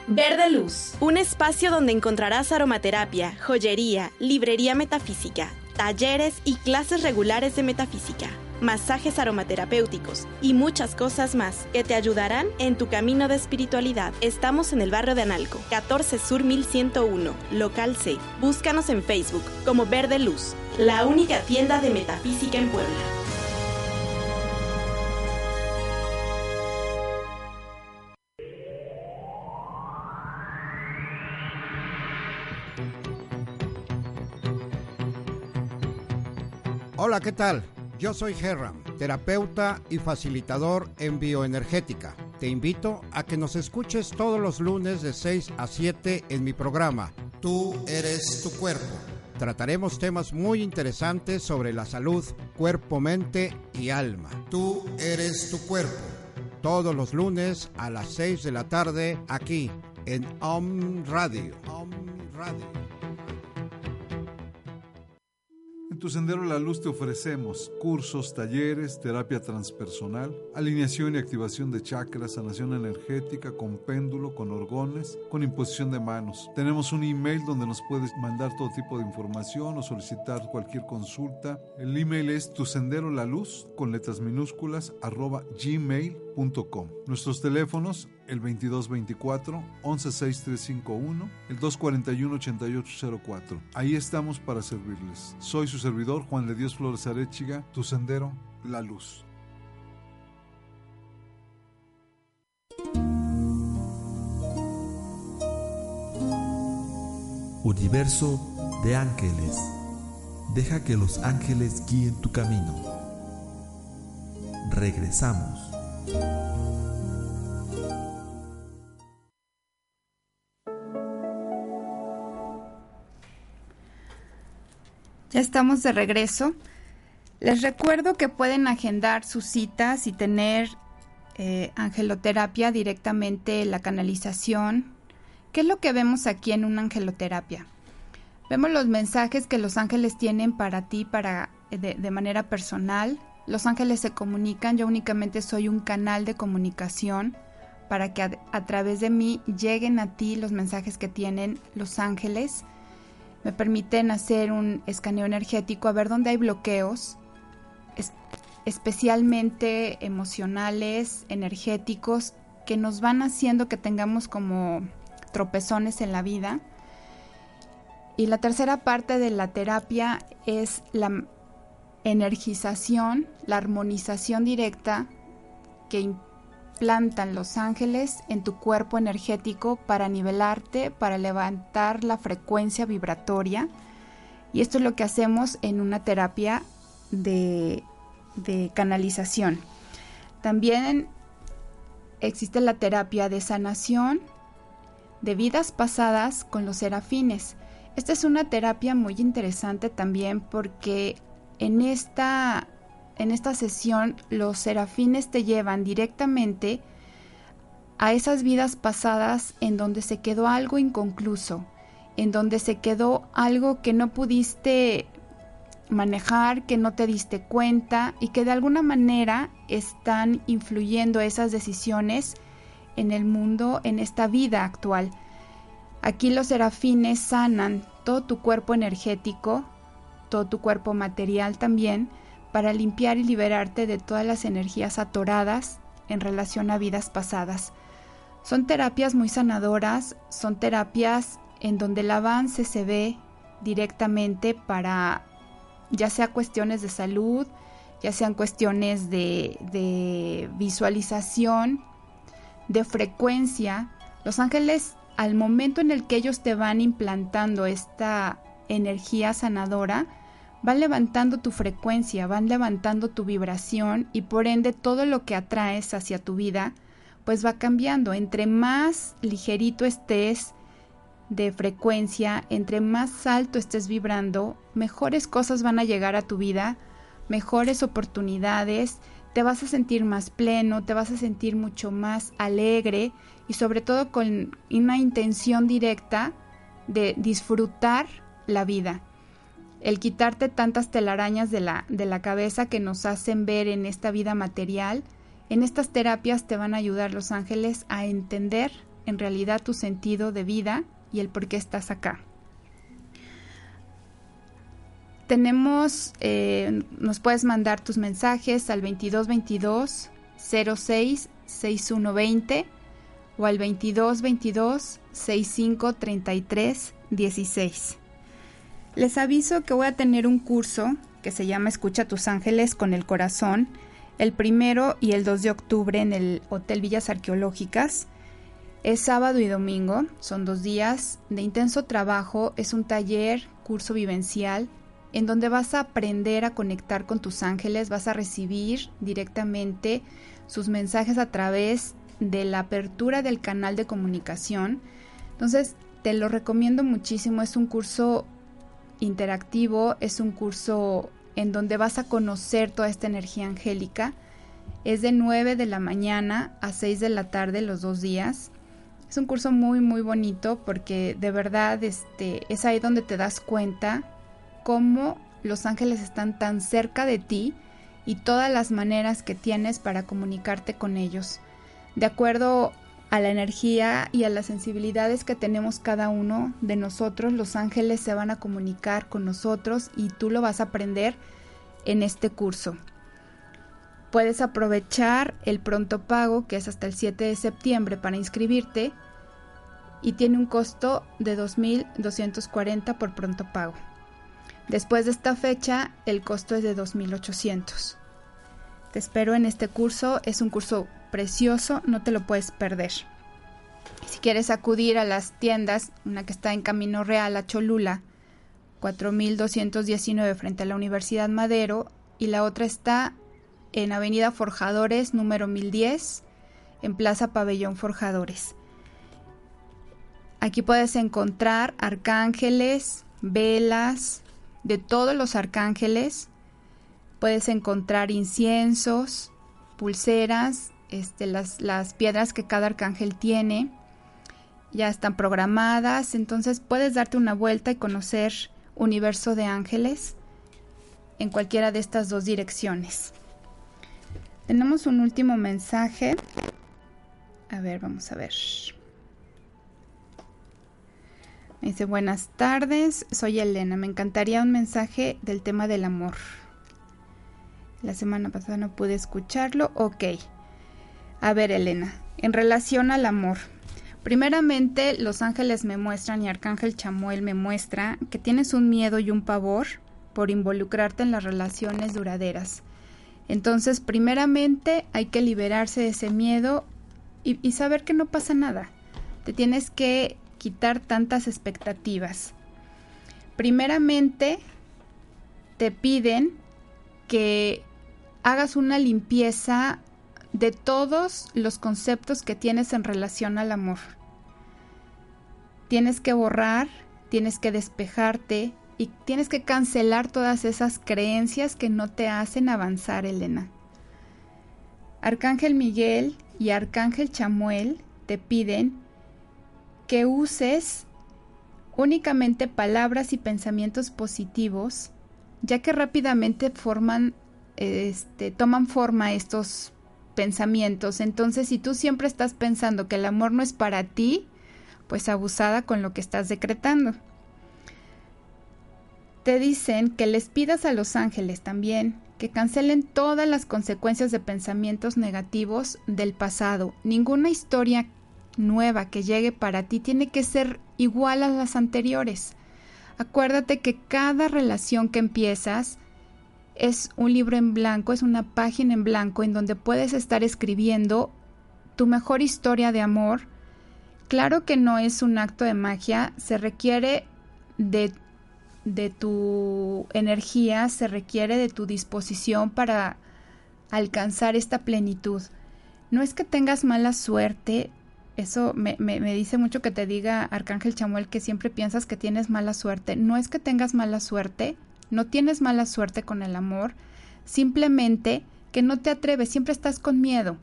Verde Luz, un espacio donde encontrarás aromaterapia, joyería, librería metafísica, talleres y clases regulares de metafísica, masajes aromaterapéuticos y muchas cosas más que te ayudarán en tu camino de espiritualidad. Estamos en el barrio de Analco, catorce Sur mil ciento uno, local C. Búscanos en Facebook como Verde Luz, la única tienda de metafísica en Puebla. Hola, ¿qué tal? Yo soy Hiram, terapeuta y facilitador en bioenergética. Te invito a que nos escuches todos los lunes de seis a siete en mi programa Tú Eres Tu Cuerpo. Trataremos temas muy interesantes sobre la salud, cuerpo, mente y alma. Tú Eres Tu Cuerpo. Todos los lunes a las seis de la tarde aquí en Hom Radio. Hom Radio. En Tu Sendero La Luz te ofrecemos cursos, talleres, terapia transpersonal, alineación y activación de chakras, sanación energética, con péndulo, con orgones, con imposición de manos. Tenemos un email donde nos puedes mandar todo tipo de información o solicitar cualquier consulta. El email es Tu Sendero La Luz, con letras minúsculas, arroba gmail punto com. Nuestros teléfonos, el veintidós veinticuatro once sesenta y tres cincuenta y uno, el dos cuarenta y uno ochenta y ocho cero cuatro. Ahí estamos para servirles. Soy su servidor, Juan de Dios Flores Aréchiga, Tu Sendero, La Luz. Universo de Ángeles. Deja que los ángeles guíen tu camino. Regresamos. Ya estamos de regreso. Les recuerdo que pueden agendar sus citas y tener eh, angeloterapia directamente, la canalización. ¿Qué es lo que vemos aquí en una angeloterapia? Vemos los mensajes que los ángeles tienen para ti para, de, de manera personal. Los ángeles se comunican, yo únicamente soy un canal de comunicación para que a, a través de mí lleguen a ti los mensajes que tienen los ángeles. Me permiten hacer un escaneo energético, a ver dónde hay bloqueos, es, especialmente emocionales, energéticos, que nos van haciendo que tengamos como tropezones en la vida. Y la tercera parte de la terapia es la energización, la armonización directa que implantan los ángeles en tu cuerpo energético para nivelarte, para levantar la frecuencia vibratoria. Y esto es lo que hacemos en una terapia de, de canalización. También existe la terapia de sanación de vidas pasadas con los serafines. Esta es una terapia muy interesante también porque en esta... En esta sesión los serafines te llevan directamente a esas vidas pasadas en donde se quedó algo inconcluso, en donde se quedó algo que no pudiste manejar, que no te diste cuenta y que de alguna manera están influyendo esas decisiones en el mundo, en esta vida actual. Aquí los serafines sanan todo tu cuerpo energético, todo tu cuerpo material también, para limpiar y liberarte de todas las energías atoradas en relación a vidas pasadas. Son terapias muy sanadoras, son terapias en donde el avance se ve directamente para ya sea cuestiones de salud, ya sean cuestiones de, de visualización, de frecuencia. Los ángeles, al momento en el que ellos te van implantando esta energía sanadora, van levantando tu frecuencia, van levantando tu vibración y por ende todo lo que atraes hacia tu vida pues va cambiando. Entre más ligerito estés de frecuencia, entre más alto estés vibrando, mejores cosas van a llegar a tu vida, mejores oportunidades, te vas a sentir más pleno, te vas a sentir mucho más alegre y sobre todo con una intención directa de disfrutar la vida. El quitarte tantas telarañas de la, de la cabeza que nos hacen ver en esta vida material, en estas terapias te van a ayudar los ángeles a entender en realidad tu sentido de vida y el por qué estás acá. Tenemos, eh, nos puedes mandar tus mensajes al veintidós veintidós cero seis sesenta y uno veinte o al veintidós veintidós sesenta y cinco treinta y tres dieciséis. Les aviso que voy a tener un curso que se llama Escucha a tus ángeles con el corazón, el primero y el dos de octubre en el Hotel Villas Arqueológicas. Es sábado y domingo, son dos días de intenso trabajo, es un taller, curso vivencial, en donde vas a aprender a conectar con tus ángeles, vas a recibir directamente sus mensajes a través de la apertura del canal de comunicación. Entonces, te lo recomiendo muchísimo, es un curso interactivo, es un curso en donde vas a conocer toda esta energía angélica. Es de nueve de la mañana a seis de la tarde los dos días. Es un curso muy muy bonito porque de verdad este, es ahí donde te das cuenta cómo los ángeles están tan cerca de ti y todas las maneras que tienes para comunicarte con ellos, de acuerdo a la energía y a las sensibilidades que tenemos cada uno de nosotros. Los ángeles se van a comunicar con nosotros y tú lo vas a aprender en este curso. Puedes aprovechar el pronto pago que es hasta el siete de septiembre para inscribirte y tiene un costo de dos mil doscientos cuarenta por pronto pago. Después de esta fecha el costo es de dos mil ochocientos. Te espero en este curso, es un curso precioso, no te lo puedes perder. Si quieres acudir a las tiendas, una que está en Camino Real a Cholula, cuatro mil doscientos diecinueve frente a la Universidad Madero, y la otra está en Avenida Forjadores número mil diez, en Plaza Pabellón Forjadores. Aquí puedes encontrar arcángeles, velas, de todos los arcángeles. Puedes encontrar inciensos, pulseras, este, las, las piedras que cada arcángel tiene. Ya están programadas, entonces puedes darte una vuelta y conocer Universo de Ángeles en cualquiera de estas dos direcciones. Tenemos un último mensaje. A ver, vamos a ver. Me dice, buenas tardes, soy Elena. Me encantaría un mensaje del tema del amor. La semana pasada no pude escucharlo. Ok. A ver, Elena, en relación al amor. Primeramente, los ángeles me muestran y Arcángel Chamuel me muestra que tienes un miedo y un pavor por involucrarte en las relaciones duraderas. Entonces, primeramente hay que liberarse de ese miedo y, y saber que no pasa nada. Te tienes que quitar tantas expectativas. Primeramente, te piden que hagas una limpieza de todos los conceptos que tienes en relación al amor. Tienes que borrar, tienes que despejarte, y tienes que cancelar todas esas creencias que no te hacen avanzar, Elena. Arcángel Miguel y Arcángel Chamuel te piden que uses únicamente palabras y pensamientos positivos, ya que rápidamente forman, este, toman forma estos pensamientos. Entonces, si tú siempre estás pensando que el amor no es para ti, pues abusada con lo que estás decretando. Te dicen que les pidas a los ángeles también que cancelen todas las consecuencias de pensamientos negativos del pasado. Ninguna historia nueva que llegue para ti tiene que ser igual a las anteriores. Acuérdate que cada relación que empiezas es un libro en blanco, es una página en blanco en donde puedes estar escribiendo tu mejor historia de amor. Claro que no es un acto de magia, se requiere de de tu energía, se requiere de tu disposición para alcanzar esta plenitud. No es que tengas mala suerte, eso me, me, me dice mucho que te diga Arcángel Chamuel que siempre piensas que tienes mala suerte. No es que tengas mala suerte, no tienes mala suerte con el amor, simplemente que no te atreves, siempre estás con miedo.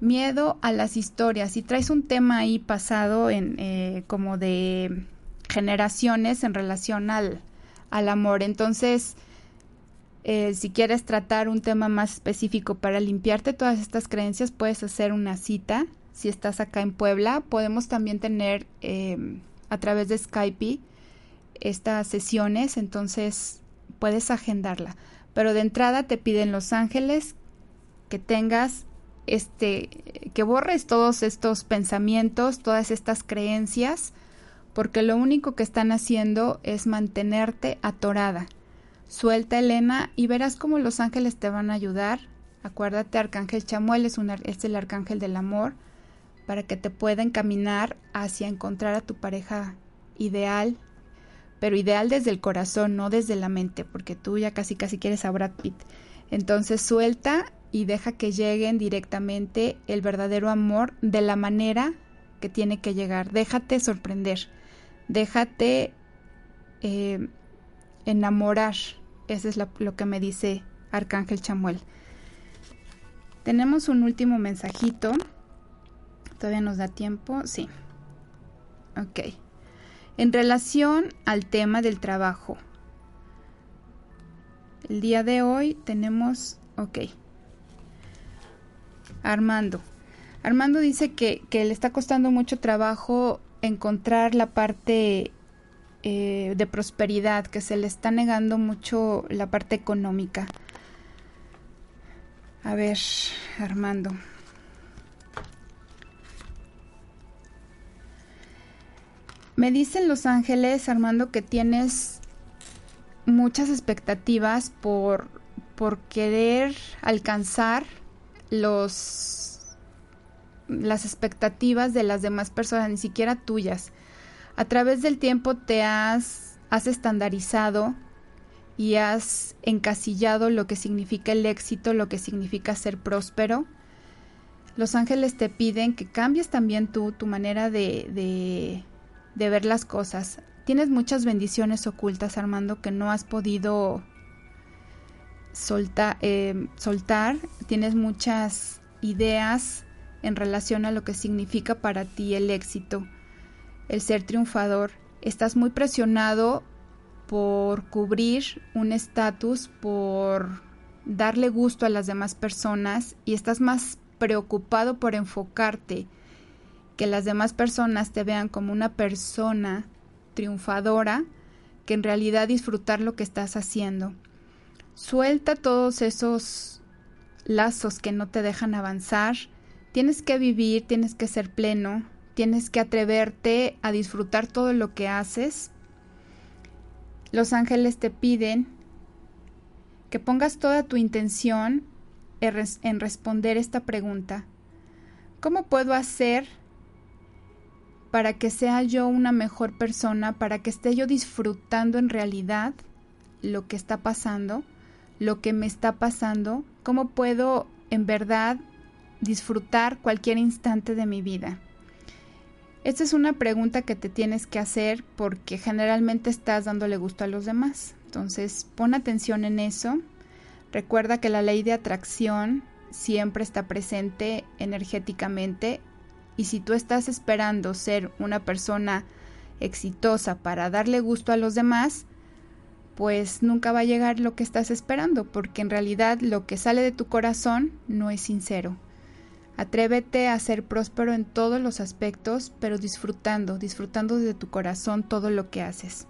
Miedo a las historias, y traes un tema ahí pasado en, eh, como de generaciones en relación al, al amor. Entonces, eh, si quieres tratar un tema más específico para limpiarte todas estas creencias, puedes hacer una cita. Si estás acá en Puebla, podemos también tener eh, a través de Skype estas sesiones, entonces puedes agendarla. Pero de entrada te piden Los Ángeles que tengas... Este, que borres todos estos pensamientos, todas estas creencias, porque lo único que están haciendo es mantenerte atorada. Suelta, Elena, y verás cómo los ángeles te van a ayudar. Acuérdate, Arcángel Chamuel es, un, es el arcángel del amor, para que te pueda encaminar hacia encontrar a tu pareja ideal, pero ideal desde el corazón, no desde la mente, porque tú ya casi casi quieres a Brad Pitt. Entonces suelta y deja que lleguen directamente el verdadero amor de la manera que tiene que llegar. Déjate sorprender, déjate eh, enamorar. Eso es la, lo que me dice Arcángel Chamuel. Tenemos un último mensajito. ¿Todavía nos da tiempo? Sí. Ok. En relación al tema del trabajo. El día de hoy tenemos... Ok. Armando. Armando dice que, que le está costando mucho trabajo encontrar la parte eh, de prosperidad, que se le está negando mucho la parte económica. A ver, Armando. Me dicen los ángeles, Armando, que tienes muchas expectativas por, por querer alcanzar Los, las expectativas de las demás personas, ni siquiera tuyas. A través del tiempo te has, has estandarizado y has encasillado lo que significa el éxito, lo que significa ser próspero. Los ángeles te piden que cambies también tú, tu manera de, de, de ver las cosas. Tienes muchas bendiciones ocultas, Armando, que no has podido... Solta, eh, soltar, tienes muchas ideas en relación a lo que significa para ti el éxito, el ser triunfador. Estás muy presionado por cubrir un estatus, por darle gusto a las demás personas, y estás más preocupado por enfocarte, que las demás personas te vean como una persona triunfadora, que en realidad disfrutar lo que estás haciendo. Suelta todos esos lazos que no te dejan avanzar. Tienes que vivir, tienes que ser pleno, tienes que atreverte a disfrutar todo lo que haces. Los ángeles te piden que pongas toda tu intención en responder esta pregunta. ¿Cómo puedo hacer para que sea yo una mejor persona, para que esté yo disfrutando en realidad lo que está pasando? Lo que me está pasando, cómo puedo en verdad disfrutar cualquier instante de mi vida. Esta es una pregunta que te tienes que hacer, porque generalmente estás dándole gusto a los demás. Entonces, pon atención en eso. Recuerda que la ley de atracción siempre está presente energéticamente, y si tú estás esperando ser una persona exitosa para darle gusto a los demás, pues nunca va a llegar lo que estás esperando, porque en realidad lo que sale de tu corazón no es sincero. Atrévete a ser próspero en todos los aspectos, pero disfrutando, disfrutando desde tu corazón todo lo que haces.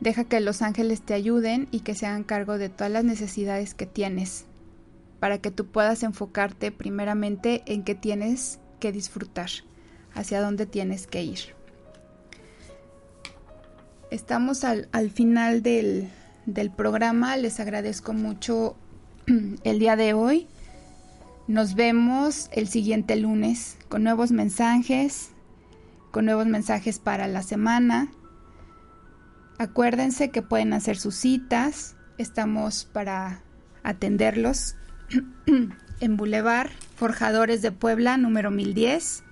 Deja que los ángeles te ayuden y que se hagan cargo de todas las necesidades que tienes, para que tú puedas enfocarte primeramente en qué tienes que disfrutar, hacia dónde tienes que ir. Estamos al, al final del, del programa. Les agradezco mucho el día de hoy. Nos vemos el siguiente lunes con nuevos mensajes, con nuevos mensajes para la semana. Acuérdense que pueden hacer sus citas. Estamos para atenderlos en Boulevard Forjadores de Puebla, número mil diez.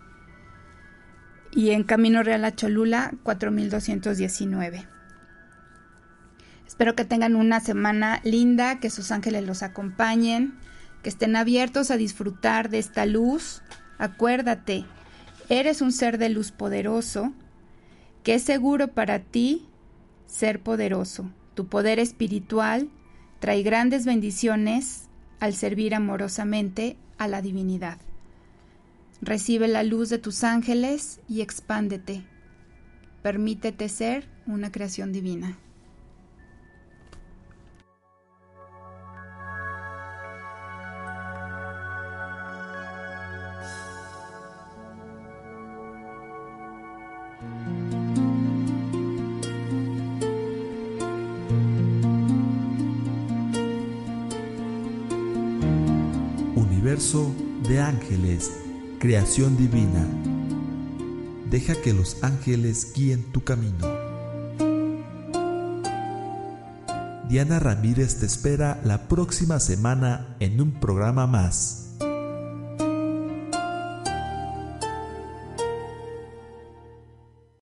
Y en Camino Real a Cholula, cuatro mil doscientos diecinueve. Espero que tengan una semana linda, que sus ángeles los acompañen, que estén abiertos a disfrutar de esta luz. Acuérdate, eres un ser de luz poderoso, que es seguro para ti ser poderoso. Tu poder espiritual trae grandes bendiciones al servir amorosamente a la divinidad. Recibe la luz de tus ángeles y expándete. Permítete ser una creación divina. Universo de Ángeles, creación divina. Deja que los ángeles guíen tu camino. Diana Ramírez te espera la próxima semana en un programa más.